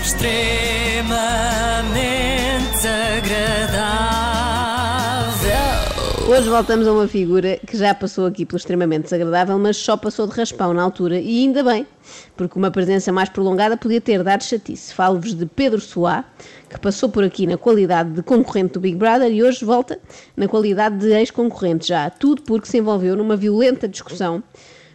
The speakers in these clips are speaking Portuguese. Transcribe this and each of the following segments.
extremamente agradável. Hoje voltamos a uma figura que já passou aqui pelo extremamente desagradável, mas só passou de raspão na altura, e ainda bem, porque uma presença mais prolongada podia ter dado chatice. Falo-vos de Pedro Soá, que passou por aqui na qualidade de concorrente do Big Brother e hoje volta na qualidade de ex-concorrente já. Tudo porque se envolveu numa violenta discussão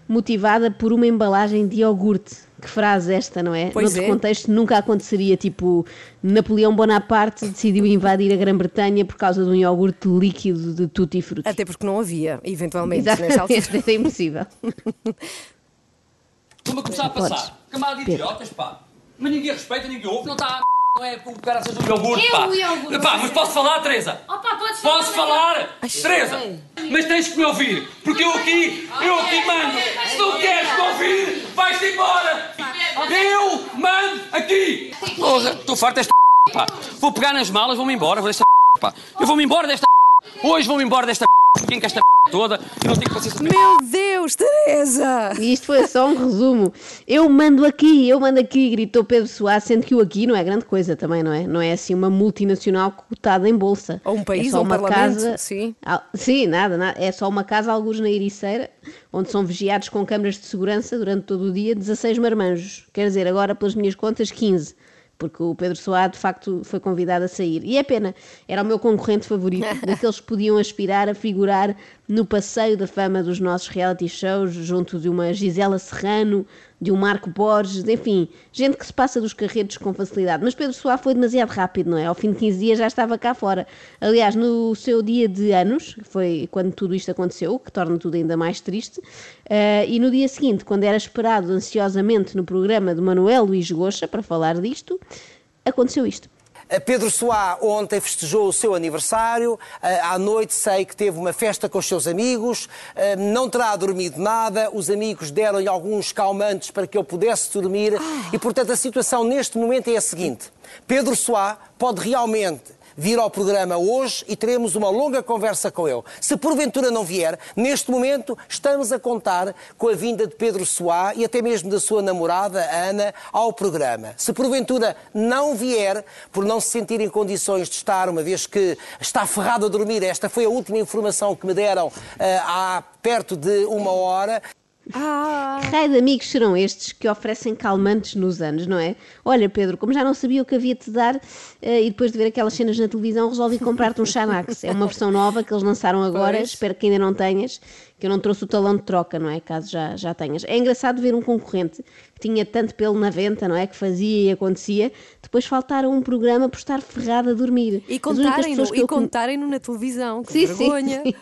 motivada por uma embalagem de iogurte. Que frase esta, não é? Noutro contexto nunca aconteceria, tipo, Napoleão Bonaparte decidiu invadir a Grã-Bretanha por causa de um iogurte líquido de tutti frutti. Até porque não havia, eventualmente, nessa altura. Exatamente, é impossível. Vamos começar a passar. Camada de idiotas, pá. Mas ninguém respeita, ninguém ouve, não está a... Não é o cara seja do iogurte, pá. O iogurte, pá, mas posso falar, Teresa? Oh, pá, posso falar? Teresa, mas tens que me ouvir, porque eu aqui mando. Se não queres me ouvir, vais-te embora. Eu mando aqui. Porra, estou farto desta pá. Vou pegar nas malas, vou-me embora, vou desta pá. Eu vou-me embora desta hoje, vou-me embora desta quem que esta toda e não tenho paciência. Meu Deus, Teresa! E isto foi só um resumo. Eu mando aqui, gritou Pedro Soá, sendo que o aqui não é grande coisa também, não é? Não é assim uma multinacional cotada em bolsa. Ou um país, é só ou uma casa. Sim. Sim, nada. É só uma casa, alguns na Ericeira, onde são vigiados com câmaras de segurança durante todo o dia 16 marmanjos. Quer dizer, agora pelas minhas contas, 15. Porque o Pedro Soá, de facto, foi convidado a sair. E é pena, era o meu concorrente favorito, daqueles que podiam aspirar a figurar no passeio da fama dos nossos reality shows, junto de uma Gisela Serrano, de um Marco Borges, enfim, gente que se passa dos carretos com facilidade. Mas Pedro Soá foi demasiado rápido, não é? Ao fim de 15 dias já estava cá fora. Aliás, no seu dia de anos, foi quando tudo isto aconteceu, que torna tudo ainda mais triste, e no dia seguinte, quando era esperado ansiosamente no programa de Manuel Luís Goucha para falar disto, aconteceu isto. Pedro Soá ontem festejou o seu aniversário, à noite sei que teve uma festa com os seus amigos, não terá dormido nada, os amigos deram-lhe alguns calmantes para que ele pudesse dormir e, portanto, a situação neste momento é a seguinte. Pedro Soá pode realmente vir ao programa hoje e teremos uma longa conversa com ele. Se porventura não vier, neste momento estamos a contar com a vinda de Pedro Soá e até mesmo da sua namorada, Ana, ao programa. Se porventura não vier, por não se sentir em condições de estar, uma vez que está ferrado a dormir, esta foi a última informação que me deram há perto de 1 hora... Que raio de amigos serão estes que oferecem calmantes nos anos, não é? Olha, Pedro, como já não sabia o que havia de te dar e depois de ver aquelas cenas na televisão resolvi comprar-te um Xanax. É uma versão nova que eles lançaram agora, espero que ainda não tenhas, que eu não trouxe o talão de troca, não é? Caso já tenhas. É engraçado ver um concorrente que tinha tanto pelo na venta, não é? Que fazia e acontecia, depois faltar a um programa por estar ferrado a dormir. E contarem-no na televisão, que sim, vergonha! Sim.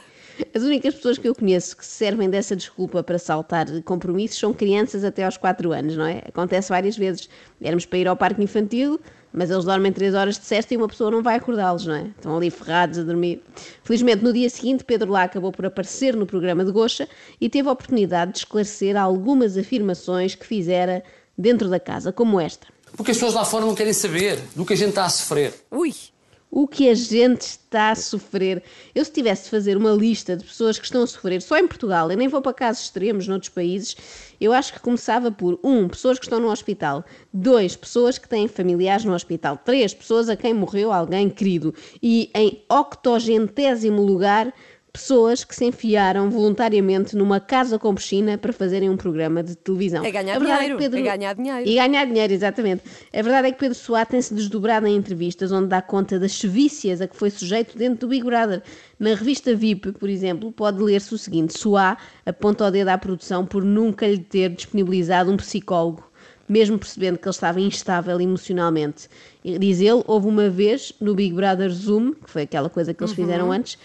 As únicas pessoas que eu conheço que se servem dessa desculpa para saltar compromissos são crianças até aos 4 anos, não é? Acontece várias vezes. Éramos para ir ao parque infantil, mas eles dormem 3 horas de sesta e uma pessoa não vai acordá-los, não é? Estão ali ferrados a dormir. Felizmente, no dia seguinte, Pedro lá acabou por aparecer no programa de Goucha e teve a oportunidade de esclarecer algumas afirmações que fizera dentro da casa, como esta. Porque as pessoas lá fora não querem saber do que a gente está a sofrer. Ui! O que a gente está a sofrer. Eu, se tivesse de fazer uma lista de pessoas que estão a sofrer, só em Portugal, eu nem vou para casos extremos noutros países, eu acho que começava por 1, pessoas que estão no hospital, 2, pessoas que têm familiares no hospital, 3, pessoas a quem morreu alguém querido e, em 80º lugar, pessoas que se enfiaram voluntariamente numa casa com piscina para fazerem um programa de televisão. É ganhar dinheiro. E ganhar dinheiro, exatamente. A verdade é que Pedro Soá tem-se desdobrado em entrevistas onde dá conta das sevícias a que foi sujeito dentro do Big Brother. Na revista VIP, por exemplo, pode ler-se o seguinte: Soá aponta o dedo à produção por nunca lhe ter disponibilizado um psicólogo, mesmo percebendo que ele estava instável emocionalmente. Diz ele, houve uma vez no Big Brother Zoom, que foi aquela coisa que eles fizeram antes,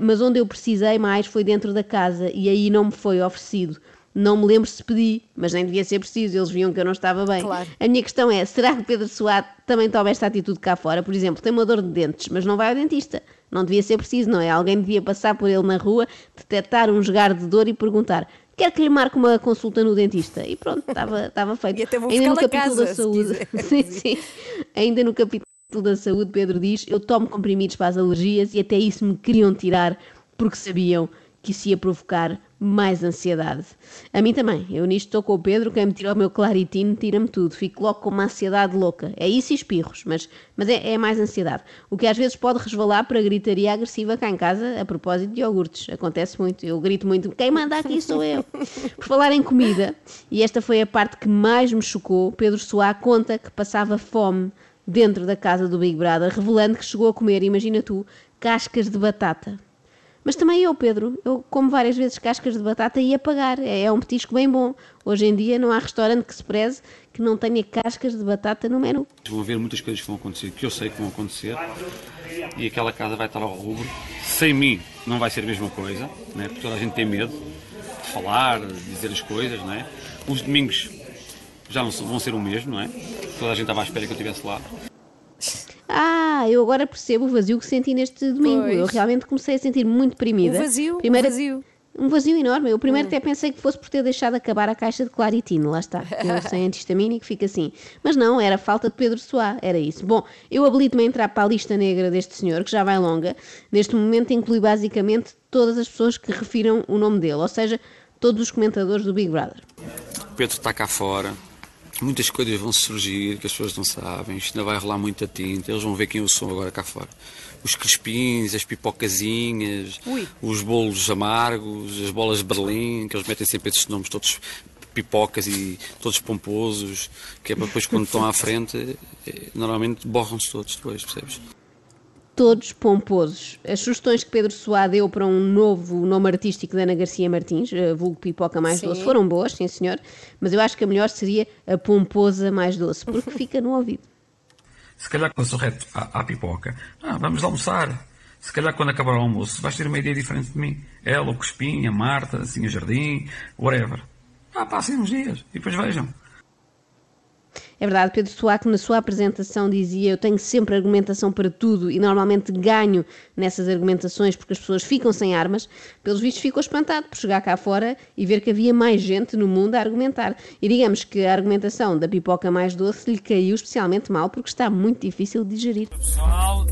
mas onde eu precisei mais foi dentro da casa e aí não me foi oferecido. Não me lembro se pedi, mas nem devia ser preciso, eles viam que eu não estava bem. Claro. A minha questão é, será que Pedro Soá também toma esta atitude cá fora? Por exemplo, tem uma dor de dentes, mas não vai ao dentista. Não devia ser preciso, não é? Alguém devia passar por ele na rua, detectar um esgar de dor e perguntar: quer que lhe marque uma consulta no dentista? E pronto, estava feito. E até vou buscar a casa, se quiser. Sim. Ainda no capítulo da saúde, Pedro diz, eu tomo comprimidos para as alergias e até isso me queriam tirar porque sabiam que isso ia provocar mais ansiedade. A mim também, eu nisto estou com o Pedro, quem me tira o meu Clarityne tira-me tudo, fico logo com uma ansiedade louca, é isso e espirros, mas é mais ansiedade, o que às vezes pode resvalar para a gritaria agressiva cá em casa a propósito de iogurtes, acontece muito, eu grito muito, quem manda aqui sou eu. Por falar em comida, e esta foi a parte que mais me chocou, Pedro Soá conta que passava fome dentro da casa do Big Brother, revelando que chegou a comer, imagina tu, cascas de batata. Mas também eu, Pedro, eu como várias vezes cascas de batata e a pagar, é um petisco bem bom. Hoje em dia não há restaurante que se preze que não tenha cascas de batata no menu. Vão haver muitas coisas que vão acontecer, que eu sei que vão acontecer, e aquela casa vai estar ao rubro. Sem mim não vai ser a mesma coisa, né? Porque toda a gente tem medo de falar, de dizer as coisas, né? Os domingos já não vão ser o mesmo, não é? Toda a gente estava à espera que eu estivesse lá. Ah, eu agora percebo o vazio que senti neste domingo. Pois. Eu realmente comecei a sentir muito deprimida. Um vazio enorme. Eu primeiro até pensei que fosse por ter deixado acabar a caixa de Clarityne. Lá está, sem antihistamínico que fica assim. Mas não, era falta de Pedro Soá, era isso. Bom, eu habilito-me a entrar para a lista negra deste senhor, que já vai longa. Neste momento inclui basicamente todas as pessoas que refiram o nome dele, ou seja, todos os comentadores do Big Brother. Pedro está cá fora. Muitas coisas vão surgir que as pessoas não sabem, isto ainda vai rolar muita tinta, eles vão ver quem eu sou agora cá fora. Os crespins, as pipocazinhas, os bolos amargos, as bolas de Berlim, que eles metem sempre esses nomes todos pipocas e todos pomposos, que é para depois quando estão à frente, normalmente borram-se todos depois, percebes? Todos pomposos. As sugestões que Pedro Soá deu para um novo nome artístico da Ana Garcia Martins, vulgo Pipoca Mais Doce, foram boas, sim senhor, mas eu acho que a melhor seria a Pomposa Mais Doce, porque fica no ouvido. Se calhar quando sou reto à pipoca, vamos almoçar, se calhar quando acabar o almoço vais ter uma ideia diferente de mim, ela, o Cospinho, a Marta, assim, o Jardim, whatever. Passem uns dias e depois vejam. É verdade, Pedro Soá, que na sua apresentação dizia eu tenho sempre argumentação para tudo e normalmente ganho nessas argumentações porque as pessoas ficam sem armas, pelos vistos ficou espantado por chegar cá fora e ver que havia mais gente no mundo a argumentar. E digamos que a argumentação da Pipoca Mais Doce lhe caiu especialmente mal porque está muito difícil de digerir. Pessoal,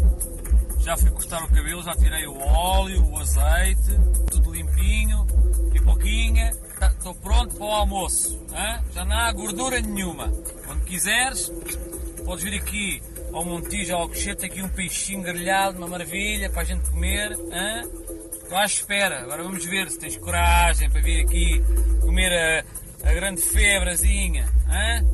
já fui cortar o cabelo, já tirei o óleo, o azeite, tudo limpinho, pipoquinha. Estou pronto para o almoço, hein? Já não há gordura nenhuma. Quando quiseres, podes vir aqui ao Montijo, ao Alcochete, aqui um peixinho grelhado, uma maravilha, para a gente comer. Hein? Estou à espera, agora vamos ver se tens coragem para vir aqui comer a grande febrazinha. Hein?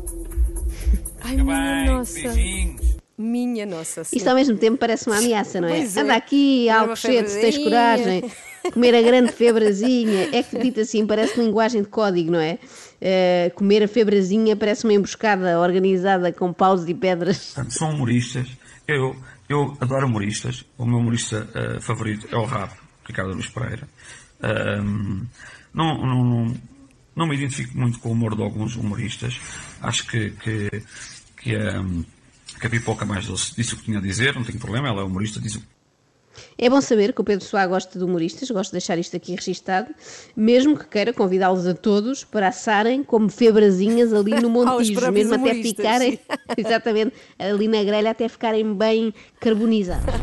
Ai, fica bem, nossa. Beijinhos. Minha nossa senhora. Isto ao mesmo tempo parece uma ameaça, não é? Anda aqui, Alcochete, se tens coragem. Comer a grande febrazinha, é que dito assim parece linguagem de código, não é? Comer a febrazinha parece uma emboscada organizada com paus e pedras. Portanto, são humoristas, eu adoro humoristas, o meu humorista favorito é o Rabo, Ricardo Luís Pereira. Não me identifico muito com o humor de alguns humoristas, acho que a Pipoca Mais Doce disse o que tinha a dizer, não tenho problema, ela é humorista, diz o que... É bom saber que o Pedro Soá gosta de humoristas, gosto de deixar isto aqui registado, mesmo que queira convidá-los a todos para assarem como febrazinhas ali no Montijo, mesmo até ficarem, exatamente, ali na grelha até ficarem bem carbonizados.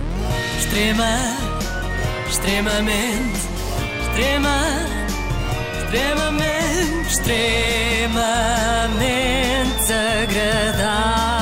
Extremamente agradável.